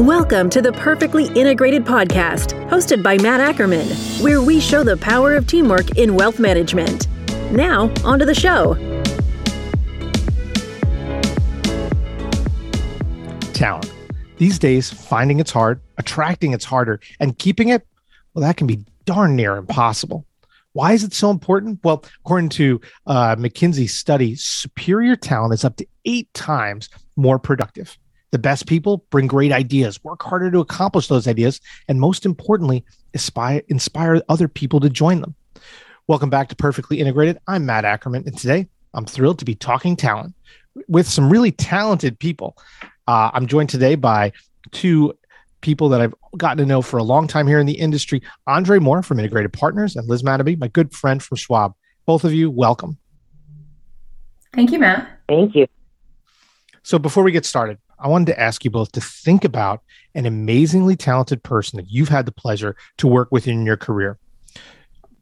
Welcome to the Perfectly Integrated Podcast, hosted by Matt Ackerman, where we show the power of teamwork in wealth management. Now, onto the show. Talent. These days, finding it's hard, attracting it's harder, and keeping it, well, that can be darn near impossible. Why is it so important? Well, according to McKinsey's study, superior talent is up to 8 times more productive. The best people bring great ideas, work harder to accomplish those ideas, and most importantly, inspire other people to join them. Welcome back to Perfectly Integrated. I'm Matt Ackerman, and today I'm thrilled to be talking talent with some really talented people. I'm joined today by 2 people that I've gotten to know for a long time here in the industry, Andre Moore from Integrated Partners and Liz Mattaby, my good friend from Schwab. Both of you, welcome. Thank you, Matt. Thank you. So before we get started, I wanted to ask you both to think about an amazingly talented person that you've had the pleasure to work with in your career.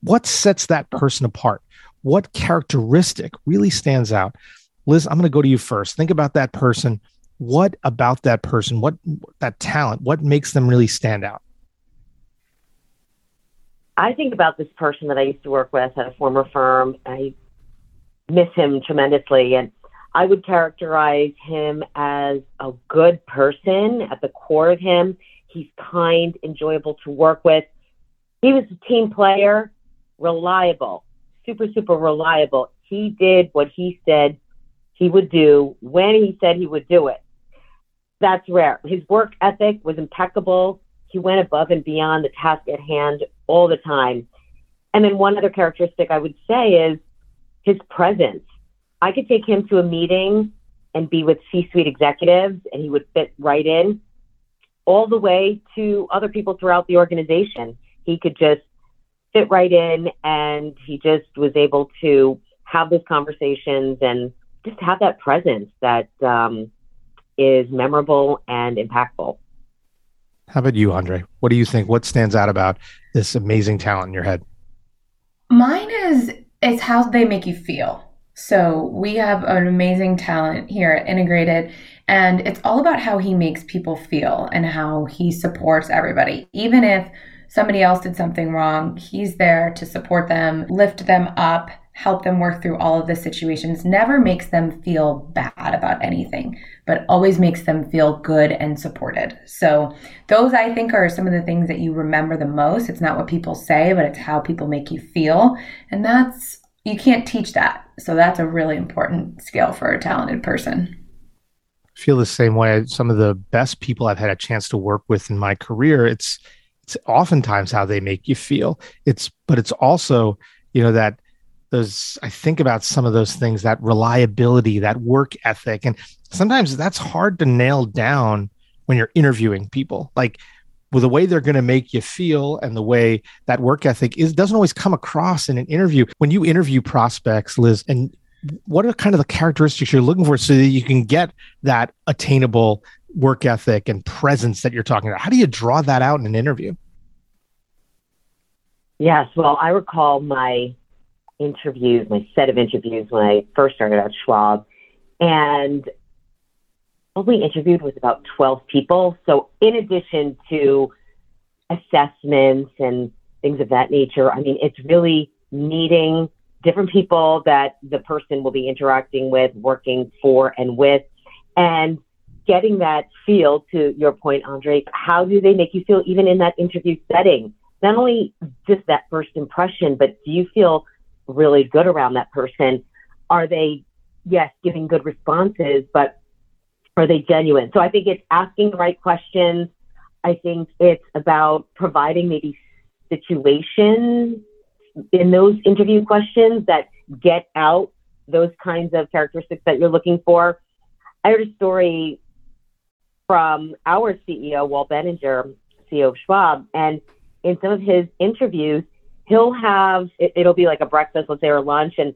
What sets that person apart? What characteristic really stands out? Liz, I'm going to go to you first. Think about that person. What about that person? What that talent? What makes them really stand out? I think about this person that I used to work with at a former firm. I miss him tremendously, and I would characterize him as a good person. At the core of him, he's kind, enjoyable to work with. He was a team player, reliable, super reliable. He did what he said he would do when he said he would do it. That's rare. His work ethic was impeccable. He went above and beyond the task at hand all the time. And then one other characteristic I would say is his presence. I could take him to a meeting and be with C-suite executives, and he would fit right in, all the way to other people throughout the organization. He could just fit right in, and he just was able to have those conversations and just have that presence that is memorable and impactful. How about you, Andre? What do you think? What stands out about this amazing talent in your head? Mine is how they make you feel. So we have an amazing talent here at Integrated, and it's all about how he makes people feel and how he supports everybody. Even if somebody else did something wrong, he's there to support them, lift them up, help them work through all of the situations, never makes them feel bad about anything, but always makes them feel good and supported. So those, I think, are some of the things that you remember the most. It's not what people say, but it's how people make you feel. And that's, you can't teach that. So that's a really important skill for a talented person. I feel the same way. Some of the best people I've had a chance to work with in my career, it's oftentimes how they make you feel. But it's also, you know, that those, I think about some of those things, that reliability, that work ethic. And sometimes that's hard to nail down when you're interviewing people. Like, well, the way they're going to make you feel and the way that work ethic is doesn't always come across in an interview. When you interview prospects, Liz, and what are kind of the characteristics you're looking for so that you can get that attainable work ethic and presence that you're talking about? How do you draw that out in an interview? Yes. Well, I recall my set of interviews when I first started at Schwab, and we interviewed with about 12 people. So in addition to assessments and things of that nature, I mean, it's really meeting different people that the person will be interacting with, working for and with, and getting that feel, to your point, Andre, how do they make you feel even in that interview setting? Not only just that first impression, but do you feel really good around that person? Are they, yes, giving good responses, but are they genuine? So I think it's asking the right questions. I think it's about providing maybe situations in those interview questions that get out those kinds of characteristics that you're looking for. I heard a story from our CEO, Walt Beninger, CEO of Schwab, and in some of his interviews, he'll have, it'll be like a breakfast, let's say, or lunch, and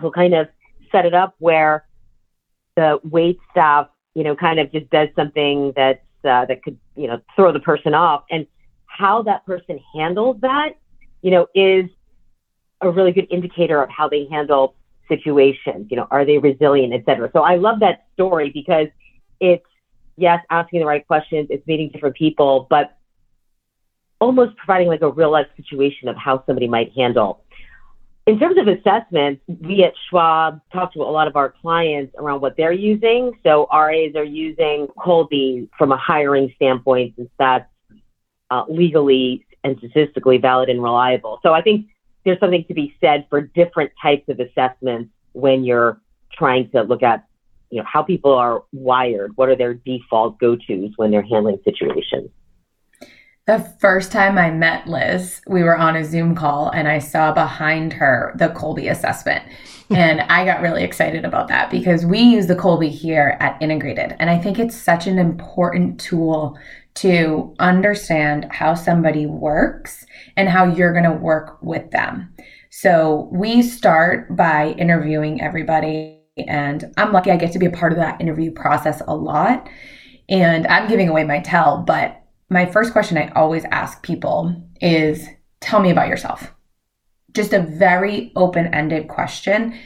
he'll kind of set it up where the wait staff, you know, kind of just does something that could, you know, throw the person off, and how that person handles that, you know, is a really good indicator of how they handle situations. You know, are they resilient, et cetera. So I love that story because it's yes, asking the right questions, it's meeting different people, but almost providing like a real life situation of how somebody might handle. In terms of assessments, we at Schwab talk to a lot of our clients around what they're using. So RAs are using Kolbe from a hiring standpoint, since that's legally and statistically valid and reliable. So I think there's something to be said for different types of assessments when you're trying to look at, you know, how people are wired, what are their default go-tos when they're handling situations. The first time I met Liz, we were on a Zoom call and I saw behind her the Kolbe assessment. And I got really excited about that because we use the Kolbe here at Integrated. And I think it's such an important tool to understand how somebody works and how you're going to work with them. So we start by interviewing everybody. And I'm lucky I get to be a part of that interview process a lot. And I'm giving away my tell, but my first question I always ask people is, tell me about yourself. Just a very open-ended question.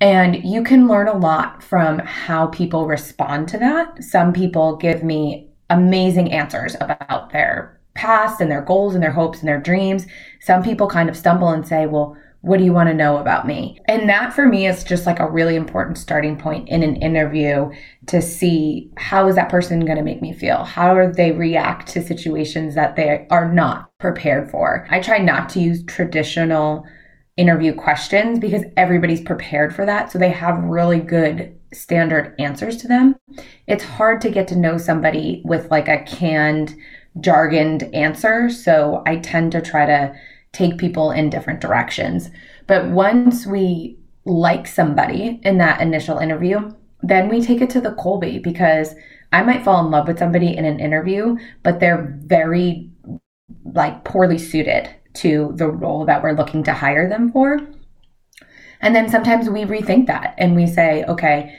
And you can learn a lot from how people respond to that. Some people give me amazing answers about their past and their goals and their hopes and their dreams. Some people kind of stumble and say, well, what do you want to know about me? And that for me is just like a really important starting point in an interview to see, how is that person going to make me feel? How do they react to situations that they are not prepared for? I try not to use traditional interview questions because everybody's prepared for that. So they have really good standard answers to them. It's hard to get to know somebody with like a canned, jargoned answer. So I tend to try to take people in different directions. But once we like somebody in that initial interview, then we take it to the Kolbe, because I might fall in love with somebody in an interview, but they're very like poorly suited to the role that we're looking to hire them for. And then sometimes we rethink that and we say, okay,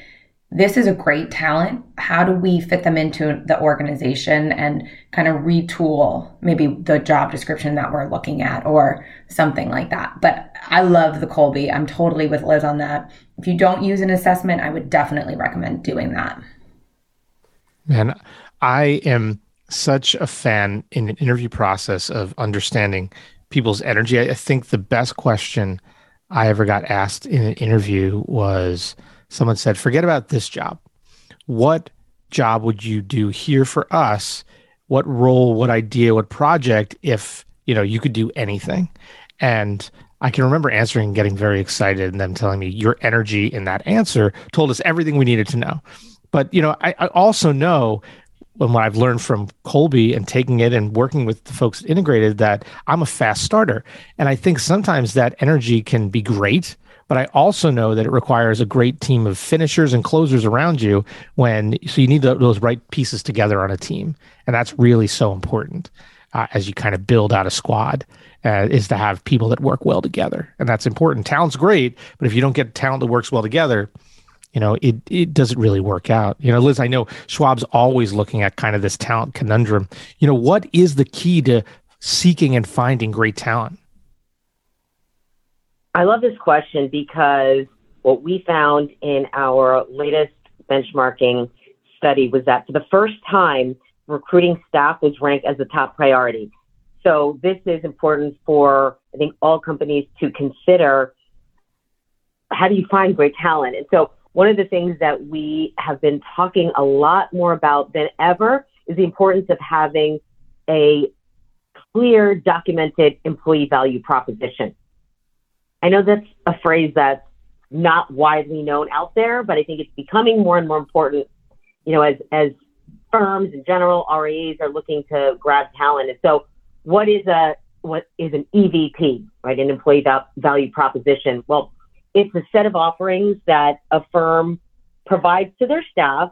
this is a great talent. How do we fit them into the organization and kind of retool maybe the job description that we're looking at or something like that? But I love the Kolbe. I'm totally with Liz on that. If you don't use an assessment, I would definitely recommend doing that. Man, I am such a fan in an interview process of understanding people's energy. I think the best question I ever got asked in an interview was, someone said, forget about this job. What job would you do here for us? What role, what idea, what project, if, you know, you could do anything? And I can remember answering and getting very excited and them telling me your energy in that answer told us everything we needed to know. But, you know, I also know when what I've learned from Kolbe and taking it and working with the folks at Integrated that I'm a fast starter. And I think sometimes that energy can be great, but I also know that it requires a great team of finishers and closers around you so you need those right pieces together on a team. And that's really so important as you kind of build out a squad, is to have people that work well together. And that's important. Talent's great, but if you don't get talent that works well together, you know, it doesn't really work out. You know, Liz, I know Schwab's always looking at kind of this talent conundrum. You know, what is the key to seeking and finding great talent? I love this question because what we found in our latest benchmarking study was that for the first time, recruiting staff was ranked as a top priority. So this is important for, I think, all companies to consider, how do you find great talent? And so one of the things that we have been talking a lot more about than ever is the importance of having a clear, documented employee value proposition. I know that's a phrase that's not widely known out there, but I think it's becoming more and more important, you know, as firms in general, REAs are looking to grab talent. And so what is an EVP, right? An employee value proposition. Well, it's a set of offerings that a firm provides to their staff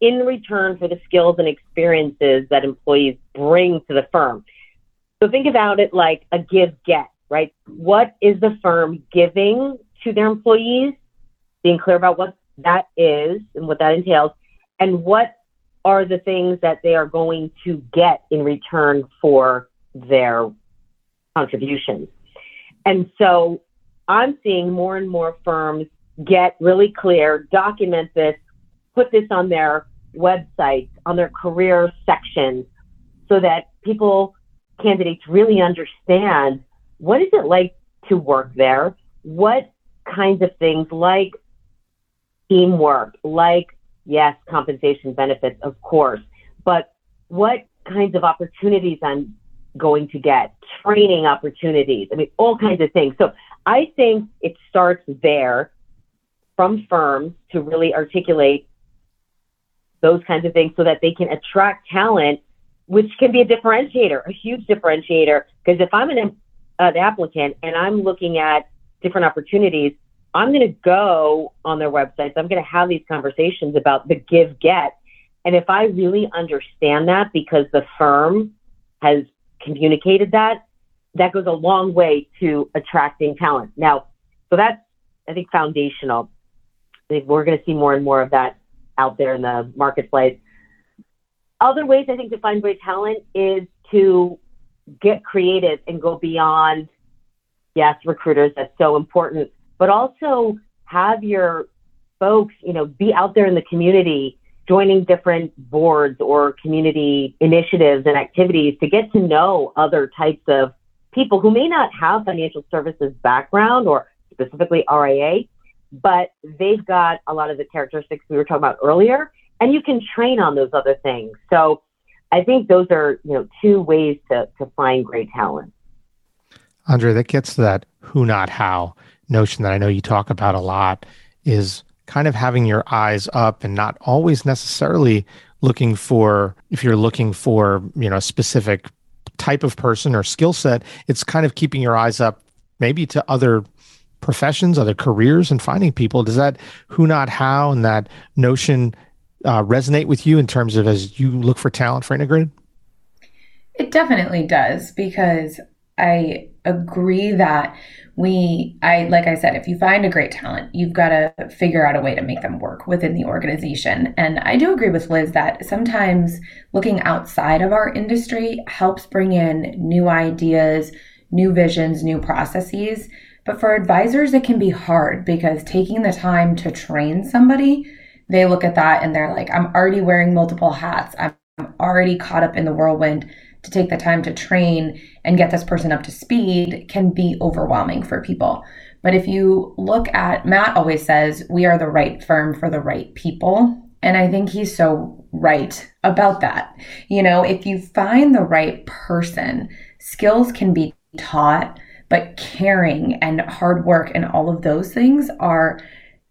in return for the skills and experiences that employees bring to the firm. So think about it like a give-get. Right? What is the firm giving to their employees? Being clear about what that is and what that entails, and what are the things that they are going to get in return for their contributions. And so I'm seeing more and more firms get really clear, document this, put this on their websites on their career section so that people, candidates, really understand what is it like to work there, what kinds of things like teamwork, like, yes, compensation benefits, of course, but what kinds of opportunities I'm going to get, training opportunities, I mean, all kinds of things. So I think it starts there from firms to really articulate those kinds of things so that they can attract talent, which can be a differentiator, a huge differentiator. Because if I'm an applicant and I'm looking at different opportunities, I'm going to go on their websites. I'm going to have these conversations about the give-get. And if I really understand that because the firm has communicated that, that goes a long way to attracting talent. Now, so that's, I think, foundational. I think we're going to see more and more of that out there in the marketplace. Other ways I think to find great talent is to get creative and go beyond, yes, recruiters, that's so important, but also have your folks, you know, be out there in the community, joining different boards or community initiatives and activities to get to know other types of people who may not have financial services background or specifically RIA, but they've got a lot of the characteristics we were talking about earlier, and you can train on those other things. So I think those are, you know, two ways to find great talent. Andre, that gets to that who, not how notion that I know you talk about a lot, is kind of having your eyes up and not always necessarily looking for, if you're looking for, you know, a specific type of person or skill set, it's kind of keeping your eyes up maybe to other professions, other careers, and finding people. Does that who, not how, and that notion resonate with you in terms of as you look for talent for Integrated? It definitely does, because I agree that like I said, if you find a great talent, you've got to figure out a way to make them work within the organization. And I do agree with Liz that sometimes looking outside of our industry helps bring in new ideas, new visions, new processes. But for advisors, it can be hard because taking the time to train somebody, they look at that and they're like, I'm already wearing multiple hats. I'm already caught up in the whirlwind. To take the time to train and get this person up to speed can be overwhelming for people. But if you look at, Matt always says, we are the right firm for the right people. And I think he's so right about that. You know, if you find the right person, skills can be taught, but caring and hard work and all of those things are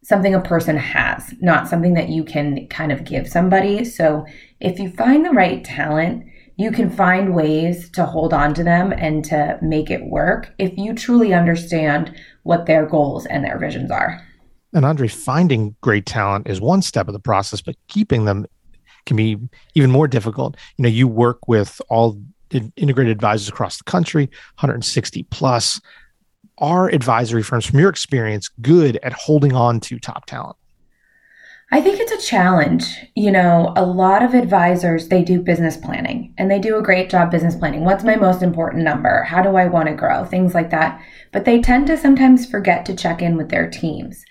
something a person has, not something that you can kind of give somebody. So if you find the right talent, you can find ways to hold on to them and to make it work if you truly understand what their goals and their visions are. And Andre, finding great talent is one step of the process, but keeping them can be even more difficult. You know, you work with all integrated advisors across the country, 160 plus. Are advisory firms, from your experience, good at holding on to top talent? I think it's a challenge. You know, a lot of advisors, they do business planning and they do a great job business planning. What's my most important number? How do I want to grow? Things like that. But they tend to sometimes forget to check in with their teams.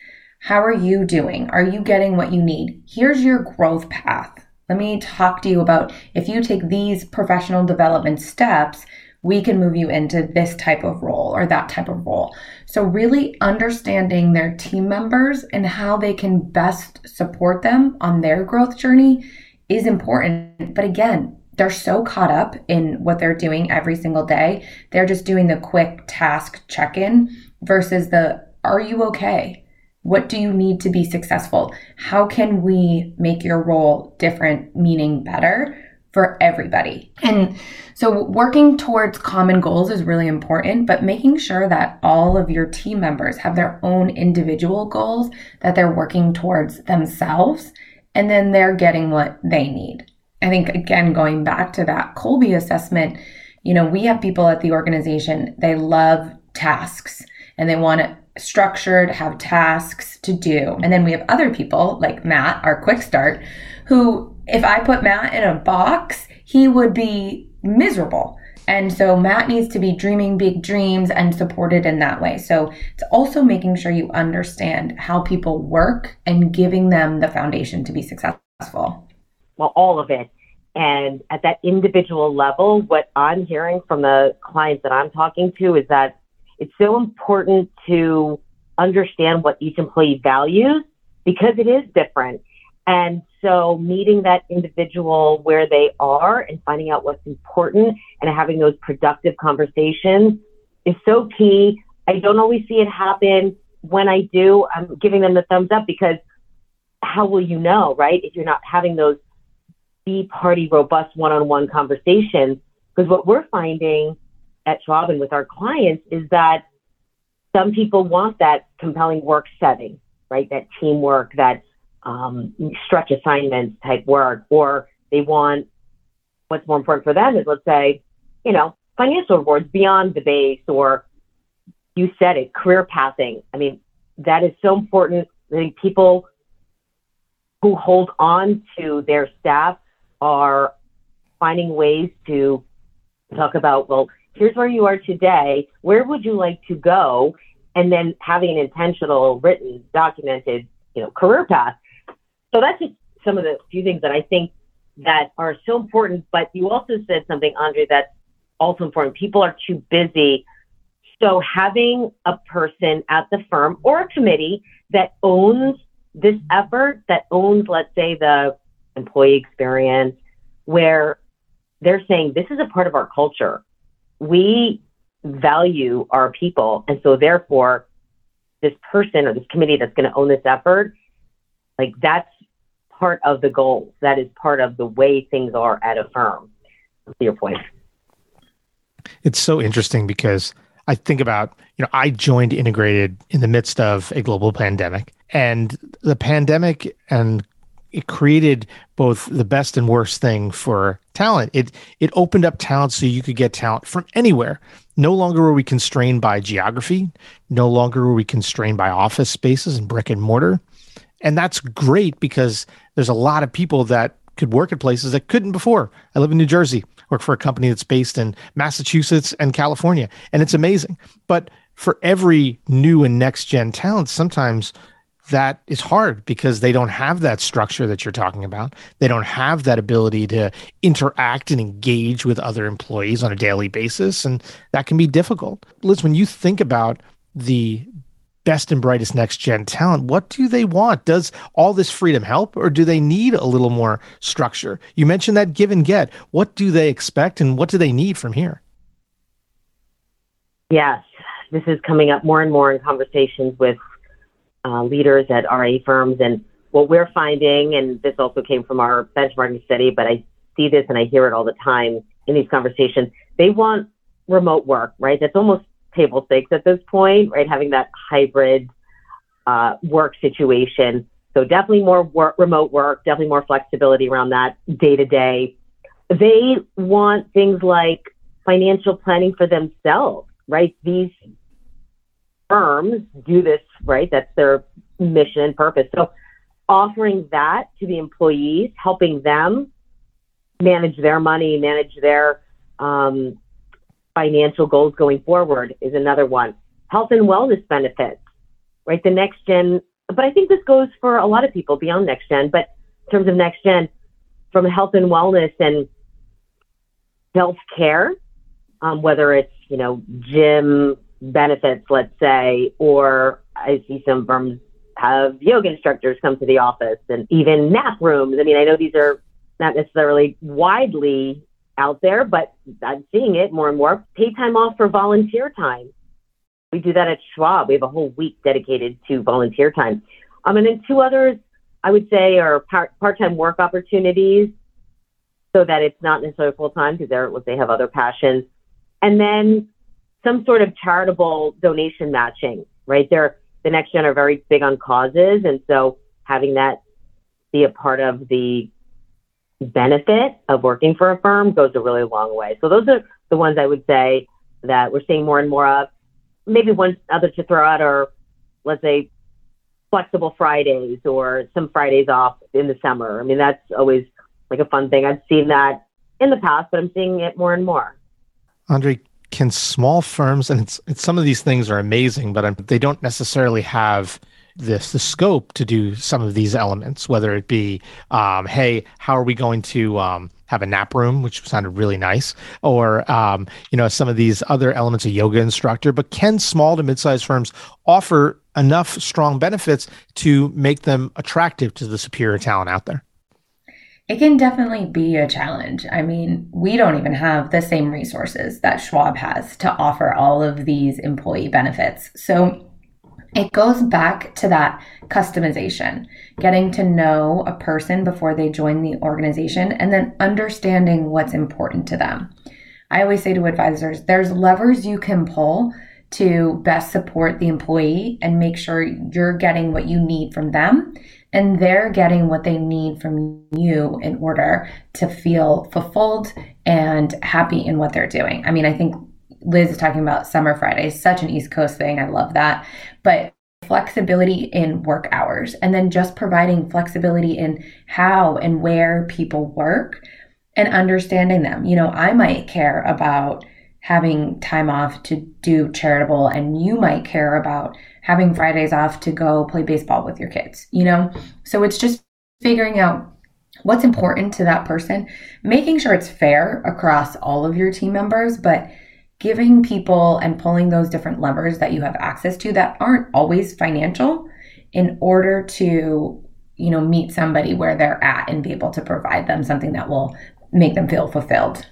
How are you doing? Are you getting what you need? Here's your growth path. Let me talk to you about if you take these professional development steps, we can move you into this type of role or that type of role. So really understanding their team members and how they can best support them on their growth journey is important. But again, they're so caught up in what they're doing every single day. They're just doing the quick task check-in versus the, are you okay? What do you need to be successful? How can we make your role different, meaning better? For everybody. And so working towards common goals is really important, but making sure that all of your team members have their own individual goals that they're working towards themselves, and then they're getting what they need. I think, again, going back to that Kolbe assessment, you know, we have people at the organization, they love tasks and they want to structured, have tasks to do. And then we have other people like Matt, our quick start, who if I put Matt in a box, he would be miserable. And so Matt needs to be dreaming big dreams and supported in that way. So it's also making sure you understand how people work and giving them the foundation to be successful. well, all of it. And at that individual level, what I'm hearing from the clients that I'm talking to is that it's so important to understand what each employee values, because it is different. And so meeting that individual where they are and finding out what's important and having those productive conversations is so key. I don't always see it happen. When I do, I'm giving them the thumbs up, because how will you know, right? If you're not having those B-party robust one-on-one conversations. Because what we're finding at Schwab and with our clients is that some people want that compelling work setting, right? That teamwork, that stretch assignments type work, or they want, what's more important for them is, let's say, you know, financial rewards beyond the base, or you said it, career pathing. I mean, that is so important. I think people who hold on to their staff are finding ways to talk about, well, here's where you are today. Where would you like to go? And then having an intentional, written, documented, you know, career path. So that's just some of the few things that I think that are so important. But you also said something, Andre, that's also important. People are too busy. So having a person at the firm or a committee that owns this effort, that owns, let's say, the employee experience, where they're saying, this is a part of our culture. We value our people. And so therefore, this person or this committee that's going to own this effort, like, that's part of the goals. That is part of the way things are at a firm, to your point. It's so interesting, because I think about, you know, I joined Integrated in the midst of a global pandemic, and the pandemic, and it created both the best and worst thing for talent. It opened up talent, so you could get talent from anywhere. No longer were we constrained by geography. No longer were we constrained by office spaces and brick and mortar. And that's great, because there's a lot of people that could work at places that couldn't before. I live in New Jersey, work for a company that's based in Massachusetts and California, and it's amazing. But for every new and next gen talent, sometimes that is hard, because they don't have that structure that you're talking about. They don't have that ability to interact and engage with other employees on a daily basis, and that can be difficult. Liz, when you think about the best and brightest next gen talent, what do they want? Does all this freedom help, or do they need a little more structure? You mentioned that give and get. What do they expect, and what do they need from here? Yes, this is coming up more and more in conversations with leaders at RIA firms. And what we're finding, and this also came from our benchmarking study, but I see this and I hear it all the time in these conversations, they want remote work, right? That's almost table stakes at this point, right? Having that hybrid work situation. So definitely more remote work, definitely more flexibility around that day to day. They want things like financial planning for themselves, right? These firms do this, right? That's their mission and purpose. So offering that to the employees, helping them manage their money, manage their financial goals going forward is another one. Health and wellness benefits, right? The next gen, but I think this goes for a lot of people beyond next gen, but in terms of next gen, from health and wellness and self-care, whether it's, you know, gym benefits, let's say, or I see some firms have yoga instructors come to the office, and even nap rooms. I mean, I know these are not necessarily widely out there, but I'm seeing it more and more. Paid time off for volunteer time. We do that at Schwab. We have a whole week dedicated to volunteer time. And then two others, I would say, are part-time work opportunities, so that it's not necessarily full-time, because they have other passions. And then some sort of charitable donation matching, right? The next gen are very big on causes. And so having that be a part of the benefit of working for a firm goes a really long way. So those are the ones I would say that we're seeing more and more of. Maybe one other to throw out are, let's say, flexible Fridays, or some Fridays off in the summer. I mean, that's always like a fun thing. I've seen that in the past, but I'm seeing it more and more. Andre, can small firms, and it's some of these things are amazing, but they don't necessarily have the scope to do some of these elements, whether it be, hey, how are we going to have a nap room, which sounded really nice, or some of these other elements, a yoga instructor. But can small to mid-sized firms offer enough strong benefits to make them attractive to the superior talent out there? It can definitely be a challenge. I mean, we don't even have the same resources that Schwab has to offer all of these employee benefits. So it goes back to that customization, getting to know a person before they join the organization, and then understanding what's important to them. I always say to advisors, there's levers you can pull to best support the employee and make sure you're getting what you need from them and they're getting what they need from you in order to feel fulfilled and happy in what they're doing. I mean, I think Liz is talking about Summer Fridays, such an East Coast thing. I love that. But flexibility in work hours, and then just providing flexibility in how and where people work and understanding them. You know, I might care about having time off to do charitable, and you might care about having Fridays off to go play baseball with your kids, you know? So it's just figuring out what's important to that person, making sure it's fair across all of your team members, but giving people and pulling those different levers that you have access to that aren't always financial in order to, you know, meet somebody where they're at and be able to provide them something that will make them feel fulfilled.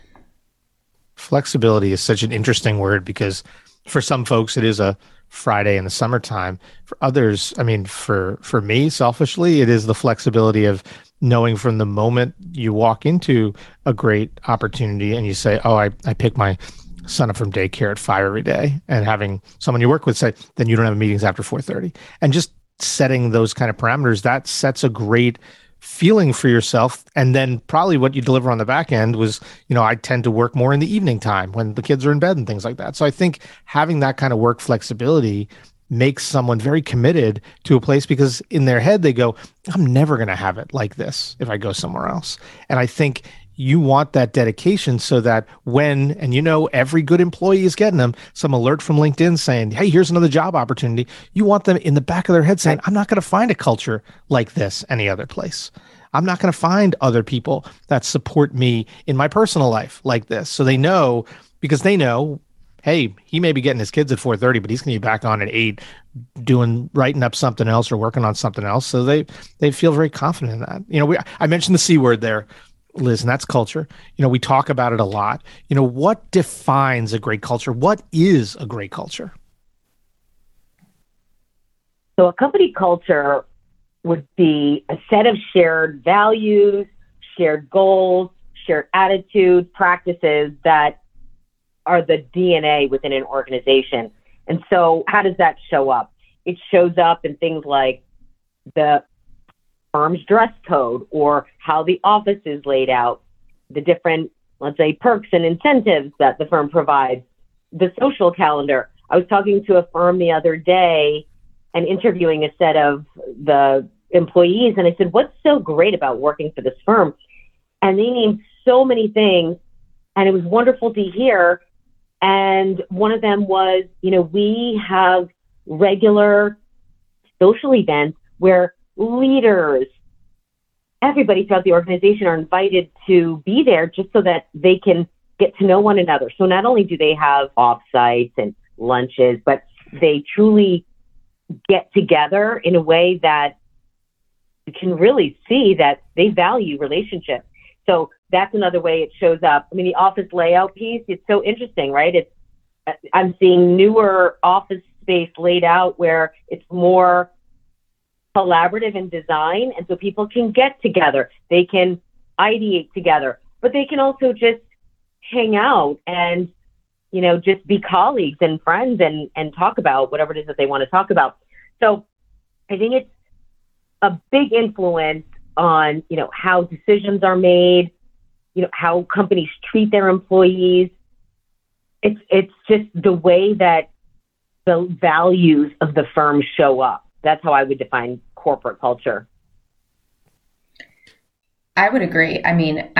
Flexibility is such an interesting word, because for some folks it is a Friday in the summertime. For others, I mean, for me, selfishly, it is the flexibility of knowing from the moment you walk into a great opportunity and you say, oh, I pick my son up from daycare at 5 every day, and having someone you work with say, then you don't have meetings after 4:30. And just setting those kind of parameters, that sets a great feeling for yourself. And then probably what you deliver on the back end was, you know, I tend to work more in the evening time when the kids are in bed and things like that. So I think having that kind of work flexibility makes someone very committed to a place, because in their head they go, I'm never going to have it like this if I go somewhere else. And I think you want that dedication so that when, and you know, every good employee is getting them, some alert from LinkedIn saying, hey, here's another job opportunity. You want them in the back of their head saying, I'm not going to find a culture like this any other place. I'm not going to find other people that support me in my personal life like this. So they know, because they know, hey, he may be getting his kids at 4:30, but he's going to be back on at 8 writing up something else or working on something else. So they feel very confident in that. You know, I mentioned the C word there, Liz, and that's culture. You know, we talk about it a lot. You know, what defines a great culture? What is a great culture? So a company culture would be a set of shared values, shared goals, shared attitudes, practices that are the DNA within an organization. And so how does that show up? It shows up in things like the firm's dress code, or how the office is laid out, the different, let's say, perks and incentives that the firm provides, the social calendar. I was talking to a firm the other day and interviewing a set of the employees, and I said, what's so great about working for this firm? And they named so many things, and it was wonderful to hear. And one of them was, you know, we have regular social events where leaders, everybody throughout the organization are invited to be there just so that they can get to know one another. So not only do they have offsites and lunches, but they truly get together in a way that you can really see that they value relationships. So that's another way it shows up. I mean, the office layout piece, it's so interesting, right? I'm seeing newer office space laid out where it's more collaborative in design, and so people can get together, they can ideate together, but they can also just hang out and, you know, just be colleagues and friends and talk about whatever it is that they want to talk about. So I think it's a big influence on, you know, how decisions are made, you know, how companies treat their employees. It's just the way that the values of the firm show up. That's how I would define corporate culture. I would agree. I mean,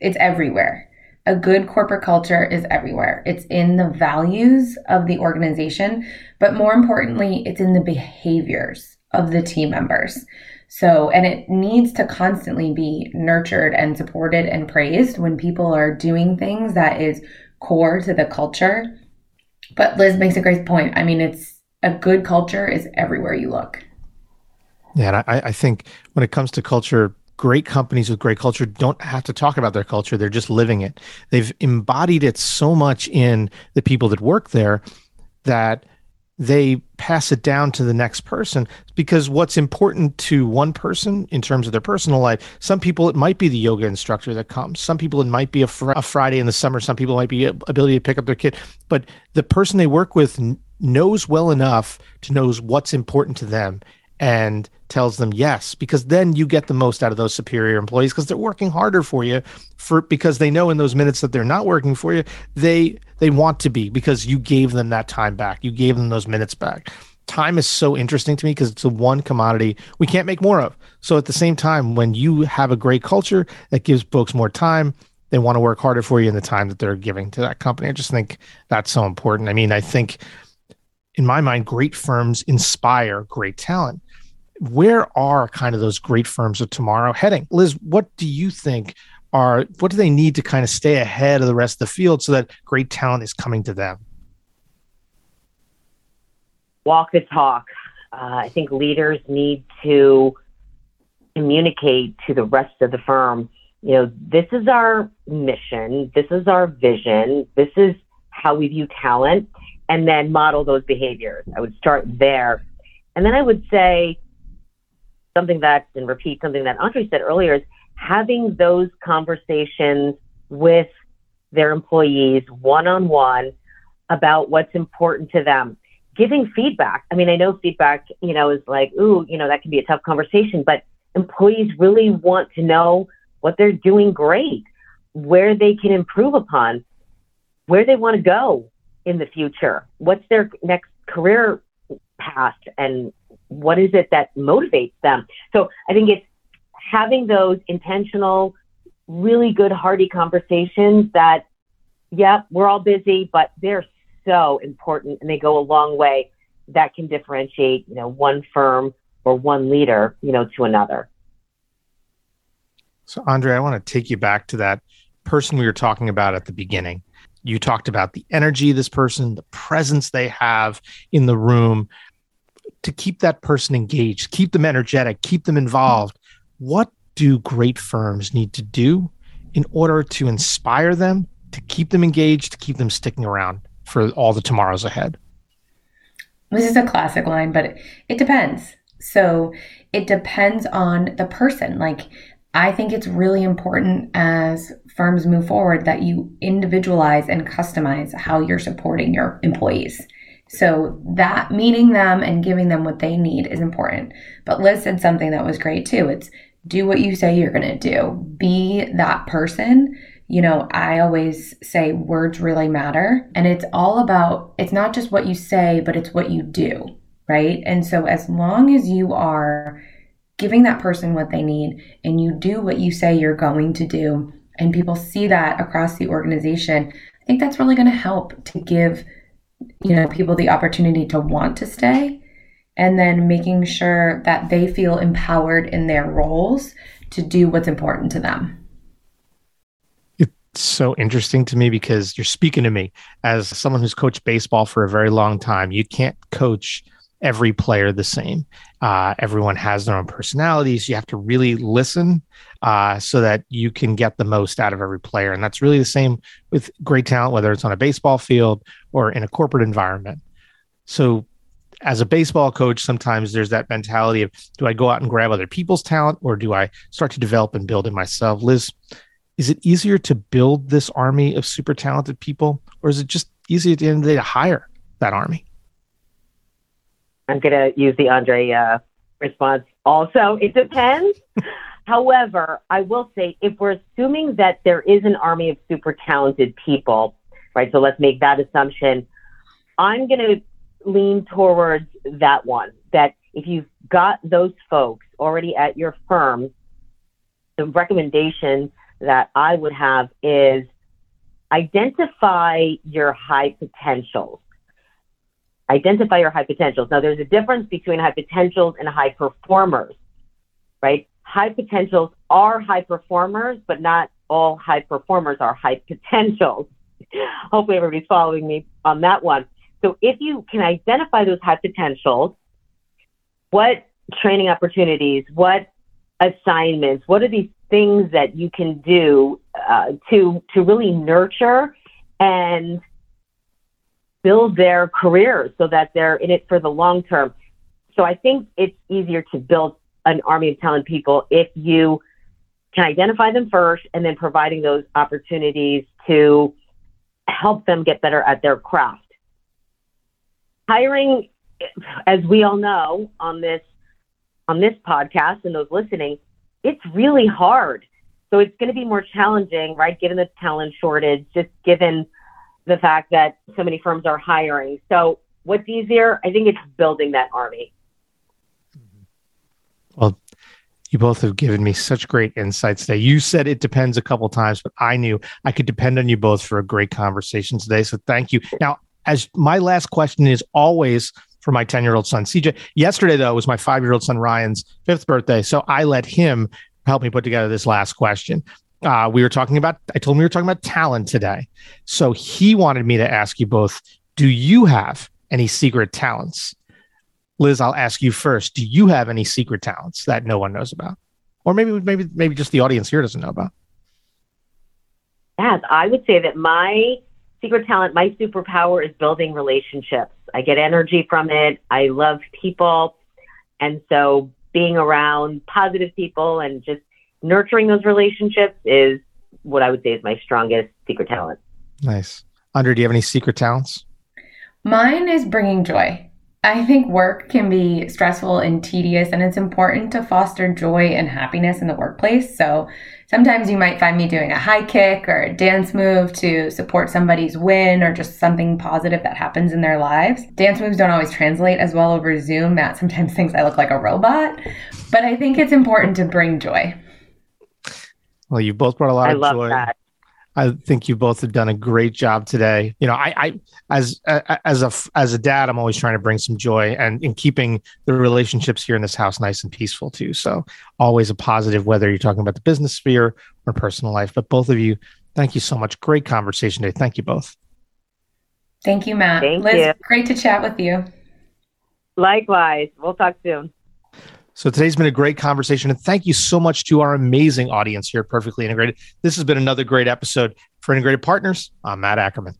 it's everywhere. a good corporate culture is everywhere. It's in the values of the organization, but more importantly, it's in the behaviors of the team members. So, and it needs to constantly be nurtured and supported and praised when people are doing things that is core to the culture. But Liz makes a great point. I mean, it's a good culture is everywhere you look. Yeah, and I think when it comes to culture, great companies with great culture don't have to talk about their culture. They're just living it. They've embodied it so much in the people that work there that they pass it down to the next person, because what's important to one person in terms of their personal life, some people it might be the yoga instructor that comes, some people it might be a Friday in the summer, some people it might be ability to pick up their kid, but the person they work with knows well enough to knows what's important to them and tells them yes, because then you get the most out of those superior employees, because they're working harder for you, because they know in those minutes that they're not working for you, they want to be, because you gave them that time back. You gave them those minutes back. Time is so interesting to me because it's the one commodity we can't make more of. So at the same time, when you have a great culture that gives folks more time, they want to work harder for you in the time that they're giving to that company. I just think that's so important. I mean, I think in my mind, great firms inspire great talent. Where are kind of those great firms of tomorrow heading? Liz, what do you think what do they need to kind of stay ahead of the rest of the field so that great talent is coming to them? Walk the talk. I think leaders need to communicate to the rest of the firm, you know, this is our mission, this is our vision, this is how we view talent, and then model those behaviors. I would start there. And then I would say something that Andre said earlier is having those conversations with their employees one-on-one about what's important to them, giving feedback. I mean, I know feedback, you know, is like, ooh, you know, that can be a tough conversation, but employees really want to know what they're doing great, where they can improve upon, where they want to go in the future, what's their next career path, and what is it that motivates them. So I think it's having those intentional, really good, hearty conversations that, yeah, we're all busy, but they're so important and they go a long way. That can differentiate, you know, one firm or one leader, you know, to another. So Andre, I want to take you back to that person we were talking about at the beginning. You talked about the energy of this person, the presence they have in the room, to keep that person engaged, keep them energetic, keep them involved. What do great firms need to do in order to inspire them, to keep them engaged, to keep them sticking around for all the tomorrows ahead? This is a classic line, but it depends. So it depends on the person. Like, I think it's really important as firms move forward that you individualize and customize how you're supporting your employees. So that meeting them and giving them what they need is important. But Liz said something that was great too. It's do what you say you're going to do. Be that person. You know, I always say words really matter. And it's all about, it's not just what you say, but it's what you do, right? And so as long as you are giving that person what they need and you do what you say you're going to do, and people see that across the organization, I think that's really going to help to give, you know, people the opportunity to want to stay, and then making sure that they feel empowered in their roles to do what's important to them. It's so interesting to me because you're speaking to me as someone who's coached baseball for a very long time. You can't coach every player the same. Everyone has their own personalities. You have to really listen so that you can get the most out of every player. And that's really the same with great talent, whether it's on a baseball field or in a corporate environment. So as a baseball coach, sometimes there's that mentality of, do I go out and grab other people's talent, or do I start to develop and build it myself? Liz, is it easier to build this army of super talented people, or is it just easier at the end of the day to hire that army? I'm going to use the Andre response also. It depends. However, I will say, if we're assuming that there is an army of super talented people, right? So let's make that assumption. I'm going to lean towards that one, that if you've got those folks already at your firm, the recommendation that I would have is Identify your high potentials. Identify your high potentials. Now, there's a difference between high potentials and high performers, right? High potentials are high performers, but not all high performers are high potentials. Hopefully everybody's following me on that one. So if you can identify those high potentials, what training opportunities, what assignments, what are these things that you can do to really nurture and build their careers so that they're in it for the long term? So I think it's easier to build an army of talented people if you can identify them first and then providing those opportunities to help them get better at their craft. Hiring, as we all know on this podcast and those listening, it's really hard. So it's going to be more challenging, right? Given the talent shortage, just given the fact that so many firms are hiring. So what's easier? I think it's building that army. Well, you both have given me such great insights today. You said it depends a couple of times, but I knew I could depend on you both for a great conversation today. So thank you. Now, as my last question is always for my 10-year-old son, CJ. Yesterday, though, was my 5-year-old son, Ryan's 5th birthday. So I let him help me put together this last question. I told him we were talking about talent today. So he wanted me to ask you both, do you have any secret talents? Liz, I'll ask you first. Do you have any secret talents that no one knows about? Or maybe just the audience here doesn't know about? Yes, I would say that my secret talent, my superpower is building relationships. I get energy from it. I love people. And so being around positive people and just nurturing those relationships is what I would say is my strongest secret talent. Nice. Andre, do you have any secret talents? Mine is bringing joy. I think work can be stressful and tedious, and it's important to foster joy and happiness in the workplace. So sometimes you might find me doing a high kick or a dance move to support somebody's win or just something positive that happens in their lives. Dance moves don't always translate as well over Zoom. Matt sometimes thinks I look like a robot, but I think it's important to bring joy. Well, you both brought a lot of joy. I love that. I think you both have done a great job today. You know, I as a dad, I'm always trying to bring some joy and in keeping the relationships here in this house nice and peaceful too. So always a positive, whether you're talking about the business sphere or personal life. But both of you, thank you so much. Great conversation today. Thank you both. Thank you, Matt. Liz, great to chat with you. Likewise. We'll talk soon. So today's been a great conversation, and thank you so much to our amazing audience here at Perfectly Integrated. This has been another great episode for Integrated Partners. I'm Matt Ackerman.